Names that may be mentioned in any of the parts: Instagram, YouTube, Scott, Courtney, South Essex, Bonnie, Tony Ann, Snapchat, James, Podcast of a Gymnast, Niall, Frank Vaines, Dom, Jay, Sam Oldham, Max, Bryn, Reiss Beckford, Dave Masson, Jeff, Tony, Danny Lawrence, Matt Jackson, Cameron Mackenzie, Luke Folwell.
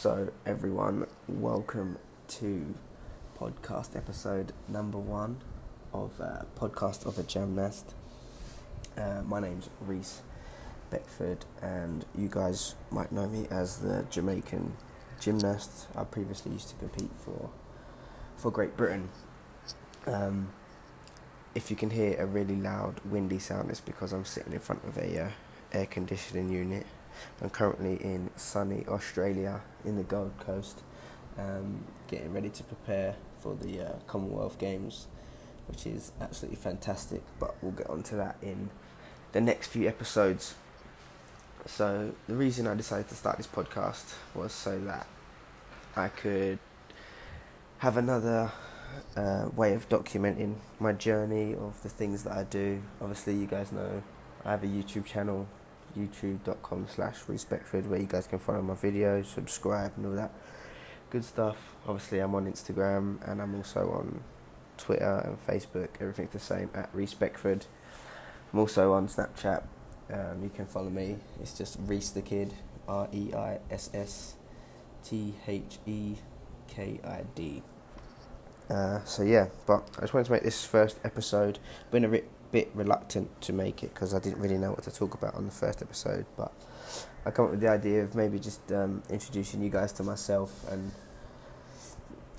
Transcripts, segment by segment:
So everyone, welcome to podcast episode number 1 of Podcast of a Gymnast. My name's Reiss Beckford, and you guys might know me as the Jamaican gymnast. I previously used to compete for Great Britain. If you can hear a really loud, windy sound, it's because I'm sitting in front of a air conditioning unit. I'm currently in sunny Australia, in the Gold Coast, getting ready to prepare for the Commonwealth Games, which is absolutely fantastic, but we'll get onto that in the next few episodes. So the reason I decided to start this podcast was so that I could have another way of documenting my journey of the things that I do. Obviously, you guys know I have a YouTube channel, youtube.com/ReissBeckford, where you guys can follow my videos, subscribe and all that good stuff. Obviously, I'm on Instagram and I'm also on Twitter and Facebook, everything's the same, at Reiss Beckford. I'm also on Snapchat, you can follow me, it's just Reiss the Kid, ReissTheKid. So yeah, but I just wanted to make this first episode. Been a bit reluctant to make it because I didn't really know what to talk about on the first episode, but I come up with the idea of maybe just introducing you guys to myself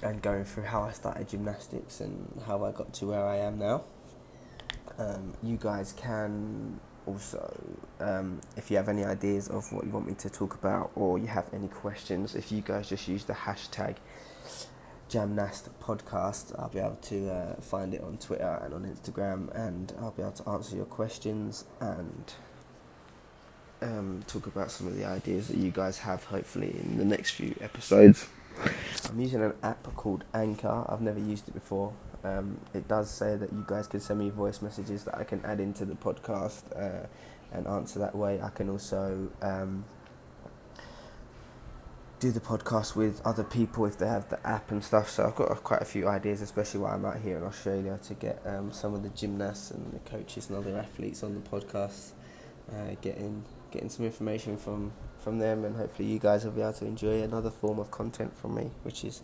and going through how I started gymnastics and how I got to where I am now. You guys can also, if you have any ideas of what you want me to talk about or you have any questions, if you guys just use the hashtag Gymnast Podcast, I'll be able to find it on Twitter and on Instagram, and I'll be able to answer your questions and talk about some of the ideas that you guys have, hopefully in the next few episodes. I'm using an app called Anchor. I've never used it before. It does say that you guys can send me voice messages that I can add into the podcast and answer that way. I can also do the podcast with other people if they have the app and stuff. So I've got quite a few ideas, especially while I'm out here in Australia, to get some of the gymnasts and the coaches and other athletes on the podcast, getting some information from them, and hopefully you guys will be able to enjoy another form of content from me, which is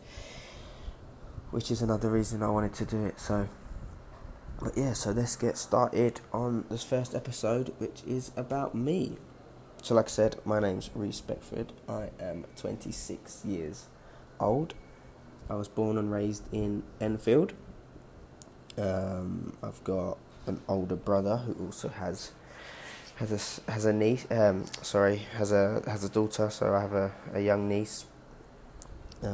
another reason I wanted to do it. So, but yeah, so let's get started on this first episode, which is about me. So like I said, my name's Reiss Beckford. I am 26 years old. I was born and raised in Enfield. I've got an older brother who also has a niece. Has a daughter. So I have a young niece. I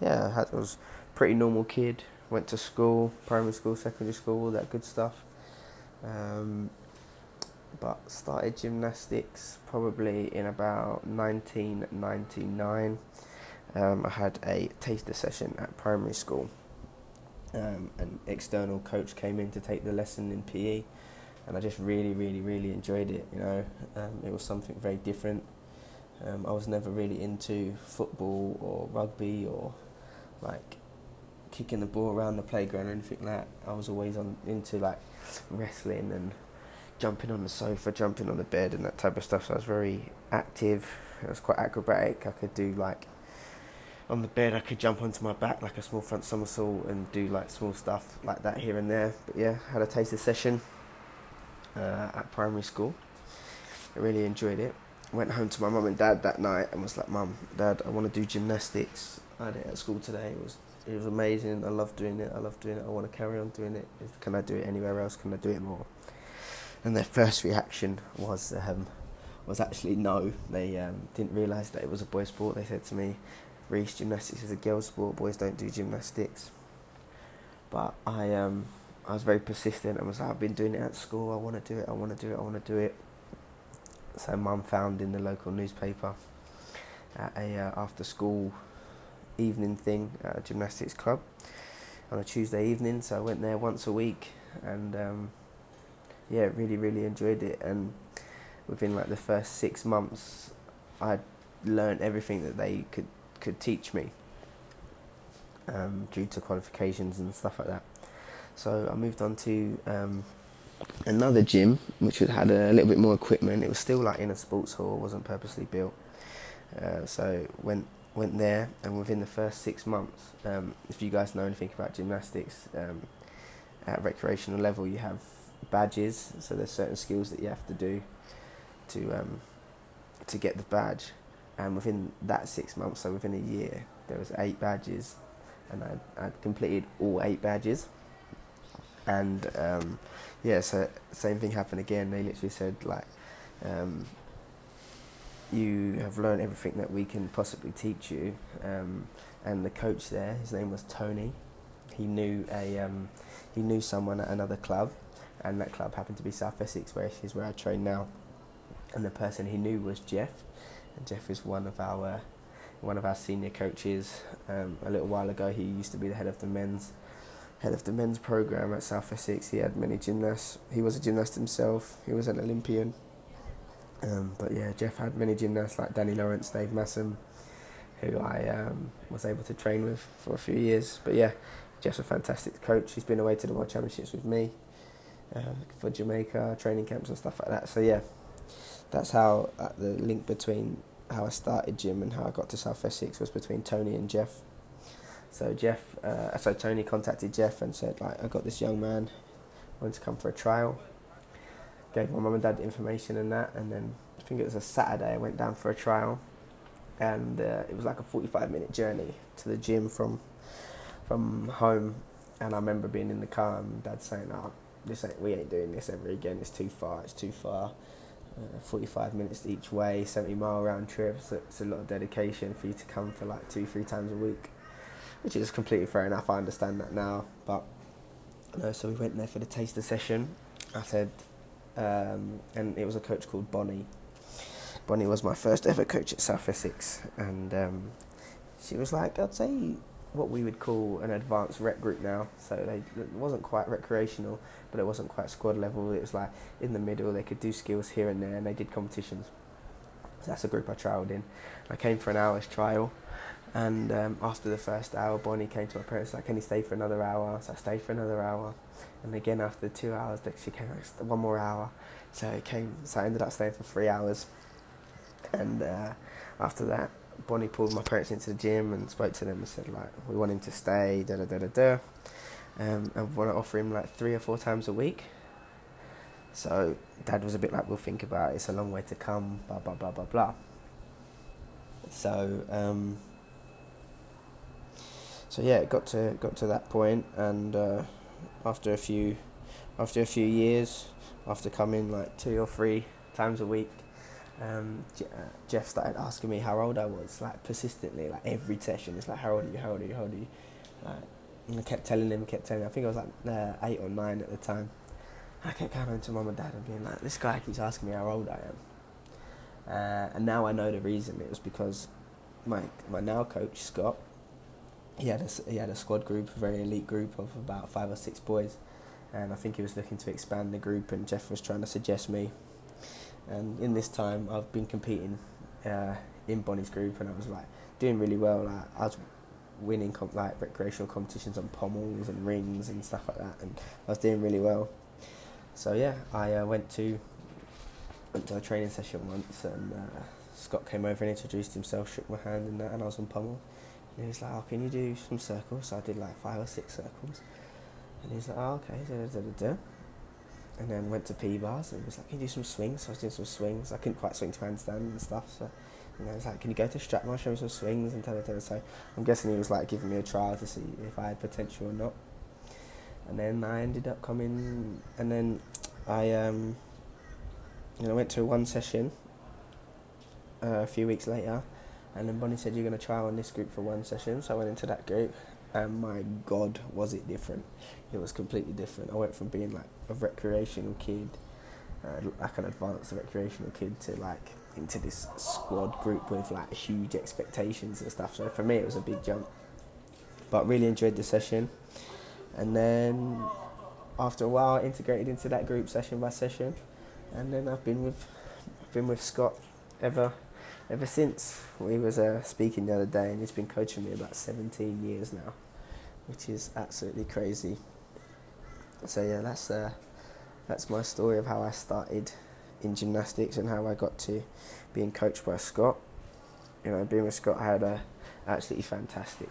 was a pretty normal kid. Went to school, primary school, secondary school, all that good stuff. But started gymnastics probably in about 1999. I had a taster session at primary school. An external coach came in to take the lesson in PE, and I just really, really, really enjoyed it. You know, it was something very different. I was never really into football or rugby or like kicking the ball around the playground or anything like that. I was always into like wrestling and jumping on the sofa, jumping on the bed and that type of stuff. So I was very active. I was quite acrobatic. I could do like, on the bed I could jump onto my back like a small front somersault and do like small stuff like that here and there. But yeah, had a taster session at primary school. I really enjoyed it. Went home to my mum and dad that night and was like, Mum, Dad, I want to do gymnastics. I had it at school today. It was amazing. I love doing it. I want to carry on doing it. Can I do it anywhere else? Can I do it more? And their first reaction was actually no. They didn't realise that it was a boys' sport. They said to me, Reiss, gymnastics is a girls' sport. Boys don't do gymnastics. But I was very persistent and was like, I've been doing it at school. I want to do it. So Mum found in the local newspaper at a after-school evening thing at a gymnastics club on a Tuesday evening. So I went there once a week and yeah, really, really enjoyed it, and within like the first 6 months, I learned everything that they could teach me due to qualifications and stuff like that. So I moved on to another gym, which had a little bit more equipment. It was still like in a sports hall, wasn't purposely built, So went there, and within the first 6 months, if you guys know anything about gymnastics, at recreational level you have badges, so there's certain skills that you have to do to get the badge. And within that 6 months, so within a year, there was 8 badges, and I'd completed all 8 badges. And so same thing happened again. They literally said, like, you have learned everything that we can possibly teach you. And the coach there, his name was Tony. He knew someone at another club, and that club happened to be South Essex, which is where I train now. And the person he knew was Jeff. And Jeff is one of our senior coaches. A little while ago, he used to be the head of the men's program at South Essex. He had many gymnasts. He was a gymnast himself. He was an Olympian. But yeah, Jeff had many gymnasts like Danny Lawrence, Dave Masson, who I was able to train with for a few years. But yeah, Jeff's a fantastic coach. He's been away to the World Championships with me for Jamaica, training camps and stuff like that. So yeah, that's how the link between how I started gym and how I got to South Essex was between Tony and Jeff. So Tony contacted Jeff and said, like, I got this young man, wanted to come for a trial. Gave my mum and dad information and that, and then I think it was a Saturday I went down for a trial, and it was like a 45-minute journey to the gym from home. And I remember being in the car and Dad saying, "Oh, we ain't doing this ever again. It's too far. 45 minutes each way, 70-mile round trip. So it's a lot of dedication for you to come for like 2-3 times a week," which is completely fair enough. I understand that now, but no. So we went there for the taster session. I said, and it was a coach called Bonnie. Bonnie was my first ever coach at South Essex, and she was like, I'd say what we would call an advanced rec group now. So it wasn't quite recreational, but it wasn't quite squad level. It was like in the middle. They could do skills here and there, and they did competitions. So that's a group I trialled in. I came for an hour's trial, and after the first hour, Bonnie came to my parents like, "Can you stay for another hour?" So I stayed for another hour, and again after 2 hours, she came like, "One more hour." So I ended up staying for 3 hours, and after that, Bonnie pulled my parents into the gym and spoke to them and said, like, we want him to stay, and want to offer him like 3 or 4 times a week. So Dad was a bit like, we'll think about it. It's a long way to come, blah, blah, blah, blah, blah. So, it got to that point, and after a few years, after coming like 2 or 3 times a week, Jeff started asking me how old I was, like persistently, like every session. It's like, how old are you? Like, and I kept telling him. I think I was like 8 or 9 at the time. I kept going to Mum and Dad and being like, this guy keeps asking me how old I am. And now I know the reason. It was because my now coach, Scott, he had a squad group, a very elite group of about 5 or 6 boys, and I think he was looking to expand the group, and Jeff was trying to suggest me. And in this time, I've been competing in Bonnie's group, and I was like doing really well. Like, I was winning like recreational competitions on pommels and rings and stuff like that, and I was doing really well. So yeah, I went to a training session once, and Scott came over and introduced himself, shook my hand and that, and I was on pommel. And he was like, "Oh, can you do some circles?" So I did like 5 or 6 circles, and he was like, "Oh, okay." And then went to P-bars, and he was like, "Can you do some swings?" So I was doing some swings. I couldn't quite swing to handstand and stuff. So, and I was like, "Can you go to strap bar, show me some swings?" And tell. So I'm guessing he was like giving me a trial to see if I had potential or not. And then I ended up coming, and then I went to one session a few weeks later, and then Bonnie said, "You're going to trial on this group for one session." So I went into that group. And my God, was it different. It was completely different. I went from being like a recreational kid, like an advanced recreational kid, to like into this squad group with like huge expectations and stuff. So for me, it was a big jump. But really enjoyed the session. And then after a while, I integrated into that group session by session. And then I've been with Scott ever since. We was speaking the other day, and he's been coaching me about 17 years now, which is absolutely crazy. So yeah, that's my story of how I started in gymnastics and how I got to being coached by Scott. you know, being with Scott, I had a absolutely fantastic.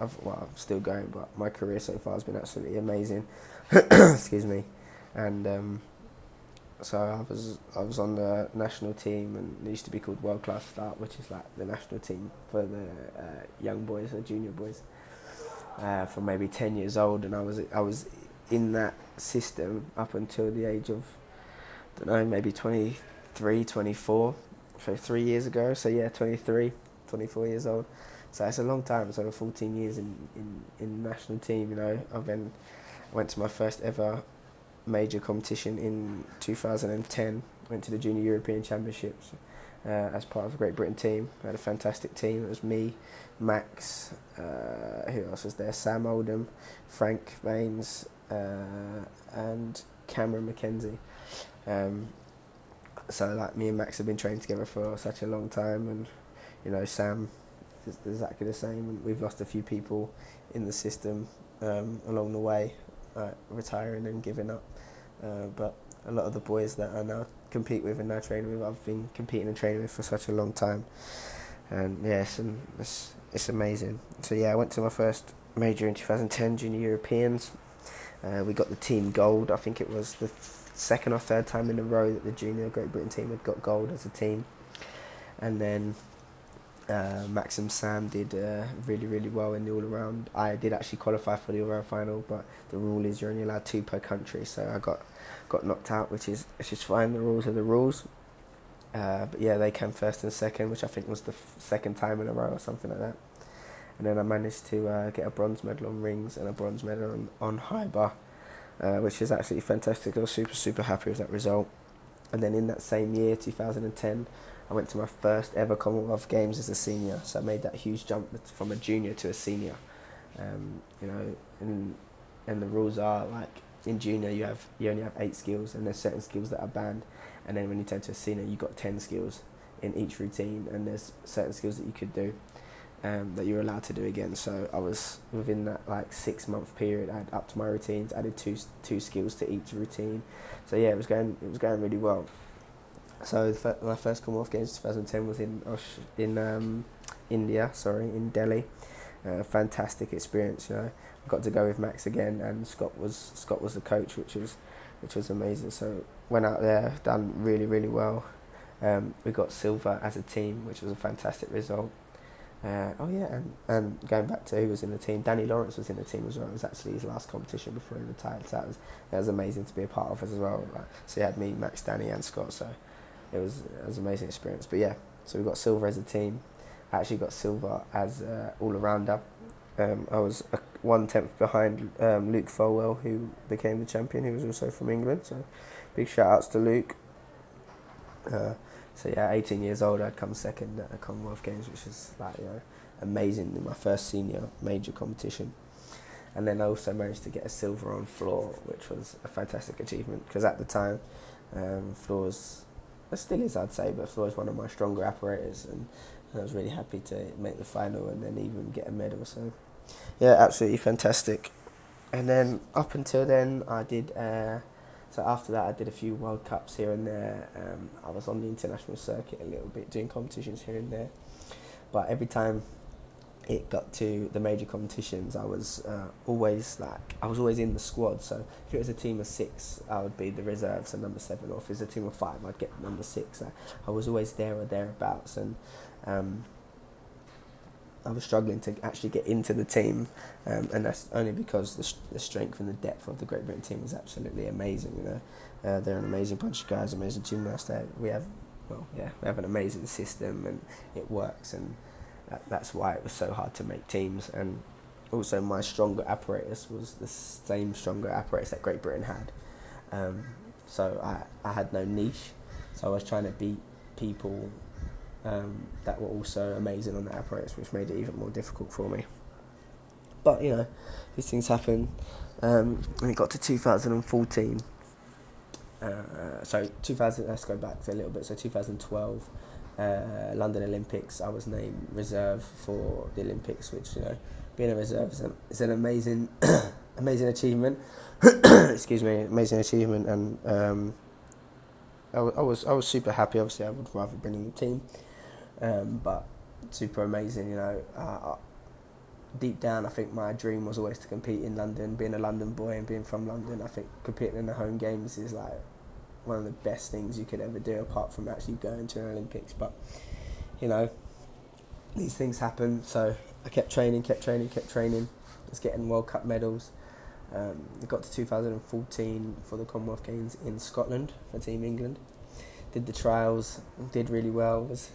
I'm still going, but my career so far has been absolutely amazing. Excuse me. And so I was on the national team, and it used to be called World Class Start, which is like the national team for the young boys or junior boys from maybe 10 years old. And I was in that system up until the age of, I don't know, maybe 23, 24, so 3 years ago. So yeah, 23, 24 years old. So it's a long time. It's over 14 years in the national team, you know. I went to my first ever major competition in 2010. Went to the Junior European Championships as part of the Great Britain team. I had a fantastic team. It was me, Max, who else was there? Sam Oldham, Frank Vaines, and Cameron Mackenzie. So like me and Max have been training together for such a long time, and you know Sam. It's exactly the same. We've lost a few people in the system along the way, retiring and giving up. But a lot of the boys that I now compete with and now train with, I've been competing and training with for such a long time. And yes, and it's amazing. So yeah, I went to my first major in 2010, Junior Europeans. We got the team gold. I think it was the second or third time in a row that the Junior Great Britain team had got gold as a team. And then Max and Sam did really, really well in the all-around. I did actually qualify for the all-around final, but the rule is you're only allowed two per country, so I got knocked out, which is fine. The rules are the rules. But yeah, they came first and second, which I think was the second time in a row or something like that. And then I managed to get a bronze medal on rings and a bronze medal on high bar, which is absolutely fantastic. I was super, super happy with that result. And then in that same year, 2010, I went to my first ever Commonwealth Games as a senior, so I made that huge jump from a junior to a senior. You know, and the rules are like in junior you only have 8 skills, and there's certain skills that are banned, and then when you turn to a senior you got 10 skills in each routine, and there's certain skills that you could do that you're allowed to do again. So I was within that like 6-month period. I had upped my routines, added two skills to each routine. So yeah, it was going really well. So my first Commonwealth Games 2010 was in India, in Delhi. Fantastic experience, you know. I got to go with Max again, and Scott was the coach, which was amazing. So went out there, done really, really well. We got silver as a team, which was a fantastic result. And going back to who was in the team, Danny Lawrence was in the team as well. It was actually his last competition before he retired, so that was amazing to be a part of as well. Like, so you had me, Max, Danny, and Scott. So. It was an amazing experience. But yeah, so we got silver as a team. I actually got silver as all-arounder. I was 1/10 behind Luke Folwell, who became the champion, who was also from England. So big shout-outs to Luke. So yeah, 18 years old, I'd come second at the Commonwealth Games, which is like, you know, amazing in my first senior major competition. And then I also managed to get a silver on floor, which was a fantastic achievement, because at the time, floors... It still is, I'd say, but floor is one of my stronger apparatus, and I was really happy to make the final and then even get a medal. So, yeah, absolutely fantastic. And then up until then, I did. So after that, I did a few World Cups here and there. I was on the international circuit a little bit, doing competitions here and there. But every time it got to the major competitions, I was always in the squad. So if it was a team of 6, I would be the reserves and number 7, or if it was a team of 5, I'd get number 6. I was always there or thereabouts, and I was struggling to actually get into the team, and that's only because the strength and the depth of the Great Britain team was absolutely amazing. You know, they're an amazing bunch of guys, amazing gymnasts. We have an amazing system, and it works, and that's why it was so hard to make teams. And also my stronger apparatus was the same stronger apparatus that Great Britain had, so I had no niche, so I was trying to beat people that were also amazing on the apparatus, which made it even more difficult for me. But you know, these things happen. And it got to 2014, let's go back a little bit. So 2012, London Olympics, I was named reserve for the Olympics, which, you know, being a reserve is an amazing amazing achievement. Excuse me, amazing achievement. And I was super happy. Obviously I would rather have been in the team, but super amazing, you know. Deep down, I think my dream was always to compete in London. Being a London boy and being from London, I think competing in the home games is like one of the best things you could ever do, apart from actually going to an Olympics. But, you know, these things happen. So I kept training. I was getting World Cup medals. I got to 2014 for the Commonwealth Games in Scotland for Team England. Did the trials, did really well, was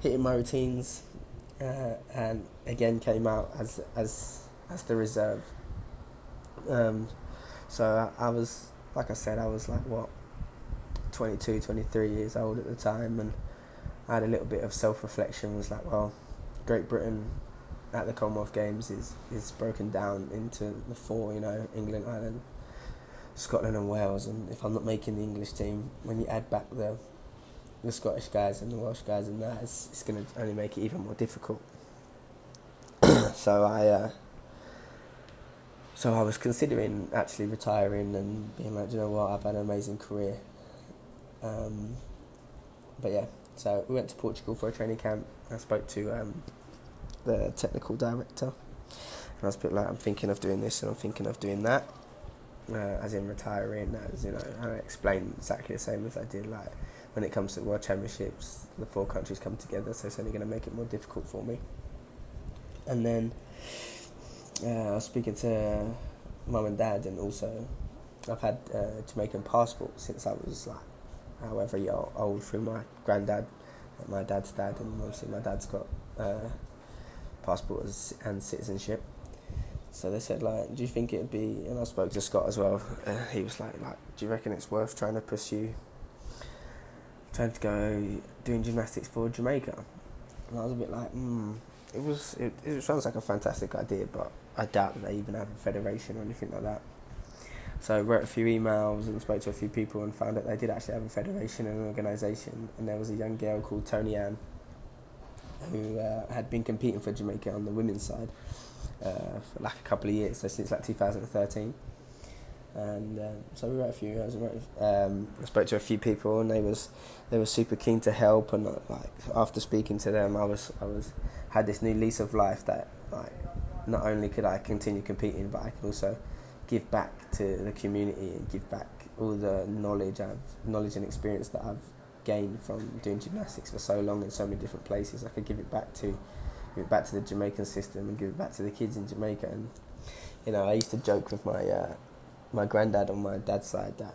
hitting my routines, and again came out as the reserve. So I was, like I said, I was like, 22, 23 years old at the time, and I had a little bit of self-reflection. Was like, well, Great Britain at the Commonwealth Games is broken down into the four, you know, England, Ireland, Scotland and Wales, and if I'm not making the English team, when you add back the Scottish guys and the Welsh guys and that, it's going to only make it even more difficult. So I was considering actually retiring and being like, do you know what, I've had an amazing career. But yeah, so we went to Portugal for a training camp. I spoke to the technical director, and I was a bit like, I'm thinking of doing this and I'm thinking of doing that, as in retiring, as you know. I explained exactly the same as I did, like, when it comes to World Championships, the four countries come together, so it's only going to make it more difficult for me. And then I was speaking to mum and dad, and also I've had a Jamaican passport since I was like however year old, through my granddad, my dad's dad, and obviously my dad's got passport and citizenship. So they said, like, do you think it'd be, and I spoke to Scott as well, he was like, do you reckon it's worth trying to pursue, trying to go doing gymnastics for Jamaica? And I was a bit like, it sounds like a fantastic idea, but I doubt that they even have a federation or anything like that. So I wrote a few emails and spoke to a few people and found out they did actually have a federation and an organisation, and there was a young girl called Tony Ann who had been competing for Jamaica on the women's side for like a couple of years, so since like 2013. And so we wrote a few emails and I spoke to a few people, and they were super keen to help. And like after speaking to them, I had this new lease of life that like not only could I continue competing, but I could also give back to the community and give back all the knowledge and experience that I've gained from doing gymnastics for so long in so many different places. I could give it back to the Jamaican system and give it back to the kids in Jamaica. And you know, I used to joke with my my granddad on my dad's side that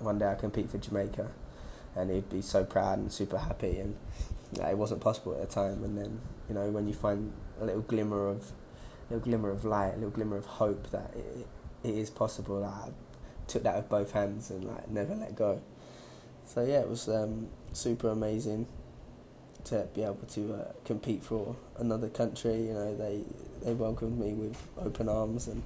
one day I'd compete for Jamaica, and he'd be so proud and super happy. And it wasn't possible at the time. And then, you know, when you find a little glimmer of light, a little glimmer of hope that it is possible, like, I took that with both hands and like never let go. So yeah, it was super amazing to be able to compete for another country. You know, they welcomed me with open arms, and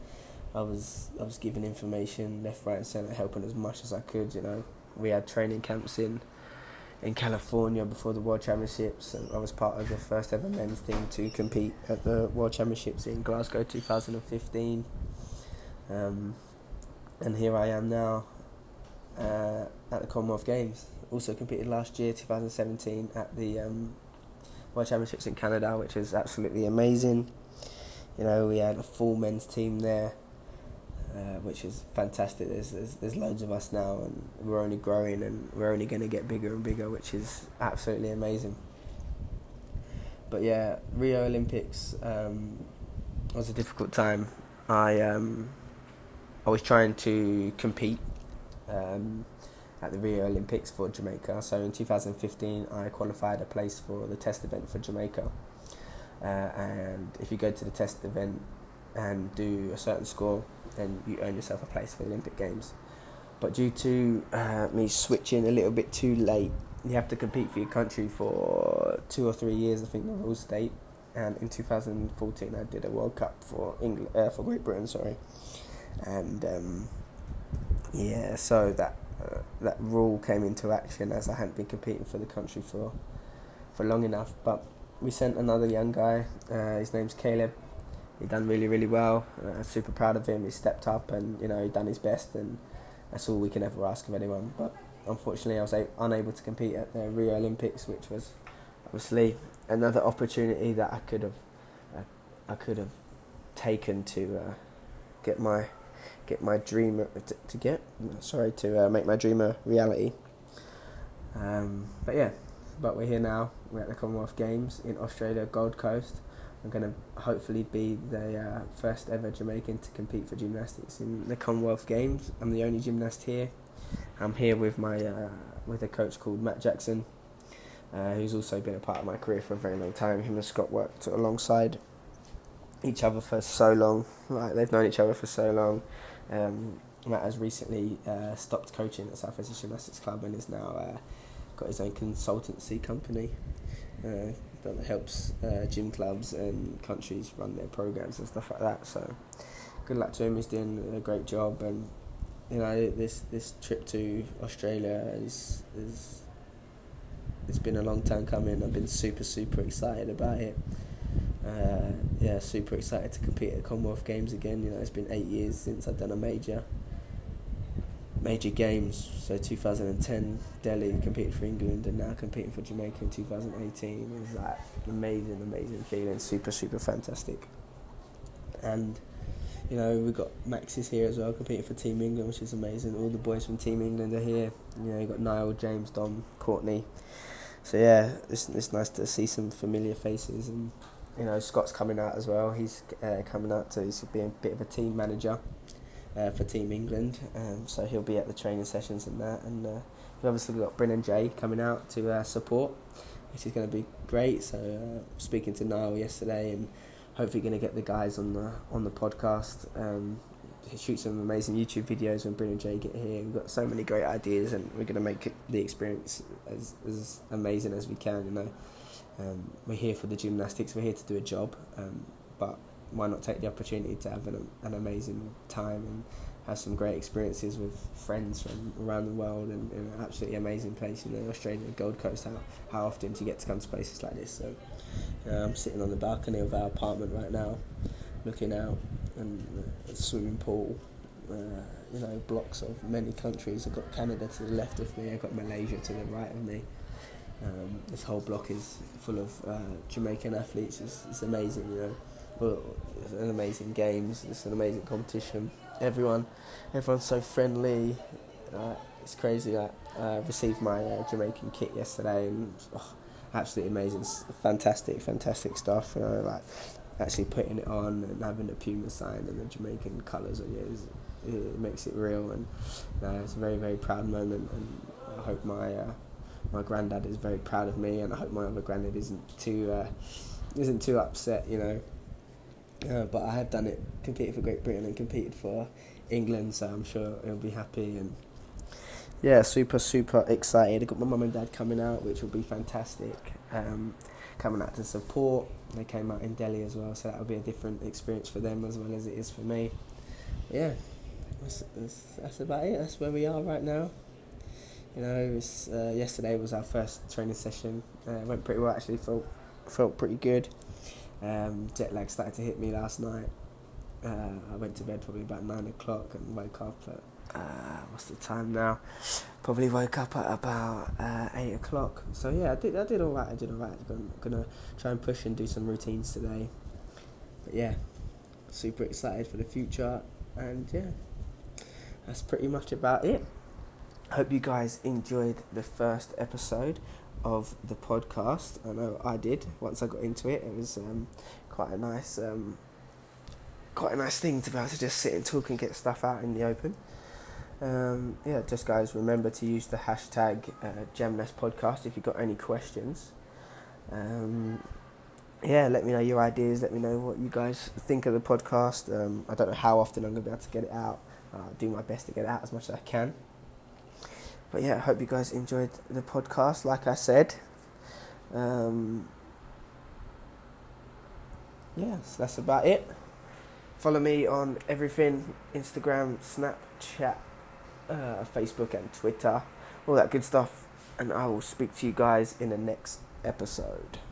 I was giving information left, right and centre, helping as much as I could, you know. We had training camps in California before the World Championships, and I was part of the first ever men's team to compete at the World Championships in Glasgow 2015. And here I am now at the Commonwealth Games. Also competed last year, 2017, at the World Championships in Canada, which was absolutely amazing. You know, we had a full men's team there, which is fantastic. There's loads of us now, and we're only growing, and we're only going to get bigger and bigger, which is absolutely amazing. But yeah, Rio Olympics was a difficult time. I was trying to compete at the Rio Olympics for Jamaica. So in 2015, I qualified a place for the test event for Jamaica. And if you go to the test event and do a certain score, then you earn yourself a place for the Olympic Games. But due to me switching a little bit too late, you have to compete for your country for 2 or 3 years, I think the rules state. And in 2014, I did a World Cup for England, for Great Britain, sorry. And yeah, so that rule came into action, as I hadn't been competing for the country for long enough. But we sent another young guy. His name's Caleb. He done really, really well. I'm super proud of him. He stepped up, and you know, he done his best, and that's all we can ever ask of anyone. But unfortunately, I was unable to compete at the Rio Olympics, which was obviously another opportunity that I could have taken to make my dream a reality. But we're here now. We're at the Commonwealth Games in Australia, Gold Coast. I'm going to hopefully be the first ever Jamaican to compete for gymnastics in the Commonwealth Games. I'm the only gymnast here. I'm here with a coach called Matt Jackson, who's also been a part of my career for a very long time. Him and Scott worked alongside each other for so long. Like, they've known each other for so long. Matt has recently stopped coaching at South Essex Gymnastics Club and is now got his own consultancy company. That helps gym clubs and countries run their programs and stuff like that. So, good luck to him. He's doing a great job, and you know, this trip to Australia is it's been a long time coming. I've been super excited about it. Super excited to compete at the Commonwealth Games again. You know, it's been 8 years since I've done a major games, so 2010 Delhi, competed for England, and now competing for Jamaica in 2018 is like amazing feeling, super fantastic. And you know, we've got Max is here as well, competing for Team England, which is amazing. All the boys from Team England are here. You know, you've got Niall, James, Dom, Courtney. So yeah, it's nice to see some familiar faces, and you know, Scott's coming out as well. He's coming out to be a bit of a team manager for Team England, so he'll be at the training sessions and that. And we've obviously got Bryn and Jay coming out to support, which is going to be great. So speaking to Niall yesterday, and hopefully going to get the guys on the podcast. Shoot some amazing YouTube videos when Bryn and Jay get here. We've got so many great ideas, and we're going to make the experience as amazing as we can. You know, we're here for the gymnastics. We're here to do a job, but why not take the opportunity to have an amazing time and have some great experiences with friends from around the world, and in an absolutely amazing place, you know, Australia, Gold Coast. How often do you get to come to places like this? So I'm sitting on the balcony of our apartment right now, looking out, and a swimming pool, you know, blocks of many countries. I've got Canada to the left of me, I've got Malaysia to the right of me. This whole block is full of Jamaican athletes. It's amazing, you know. Well, it's an amazing games. It's an amazing competition. Everyone's so friendly. It's crazy. I received my Jamaican kit yesterday, and absolutely amazing, fantastic stuff. You know, like actually putting it on and having the Puma sign and the Jamaican colours on you, it makes it real. And you know, it's a very proud moment. And I hope my granddad is very proud of me, and I hope my other granddad isn't too upset. You know. But I have done it, competed for Great Britain and competed for England, so I'm sure he'll be happy. And yeah, super excited. I've got my mum and dad coming out, which will be fantastic. Coming out to support. They came out in Delhi as well, so that'll be a different experience for them as well as it is for me. But yeah, that's about it. That's where we are right now. You know, yesterday was our first training session. It went pretty well, actually. Felt pretty good. Jet lag started to hit me last night. I went to bed probably about 9 o'clock and woke up at what's the time now? Probably woke up at about 8 o'clock. So yeah, I did all right. I'm gonna try and push and do some routines today. But yeah, super excited for the future. And yeah, that's pretty much about it. Hope you guys enjoyed the first episode of the podcast. I know I did. Once I got into it, it was quite a nice thing to be able to just sit and talk and get stuff out in the open. Just guys, remember to use the hashtag #GymnastPodcast if you've got any questions. Let me know your ideas. Let me know what you guys think of the podcast. I don't know how often I'm going to be able to get it out. I'll do my best to get it out as much as I can. But yeah, I hope you guys enjoyed the podcast, like I said. So that's about it. Follow me on everything, Instagram, Snapchat, Facebook and Twitter, all that good stuff. And I will speak to you guys in the next episode.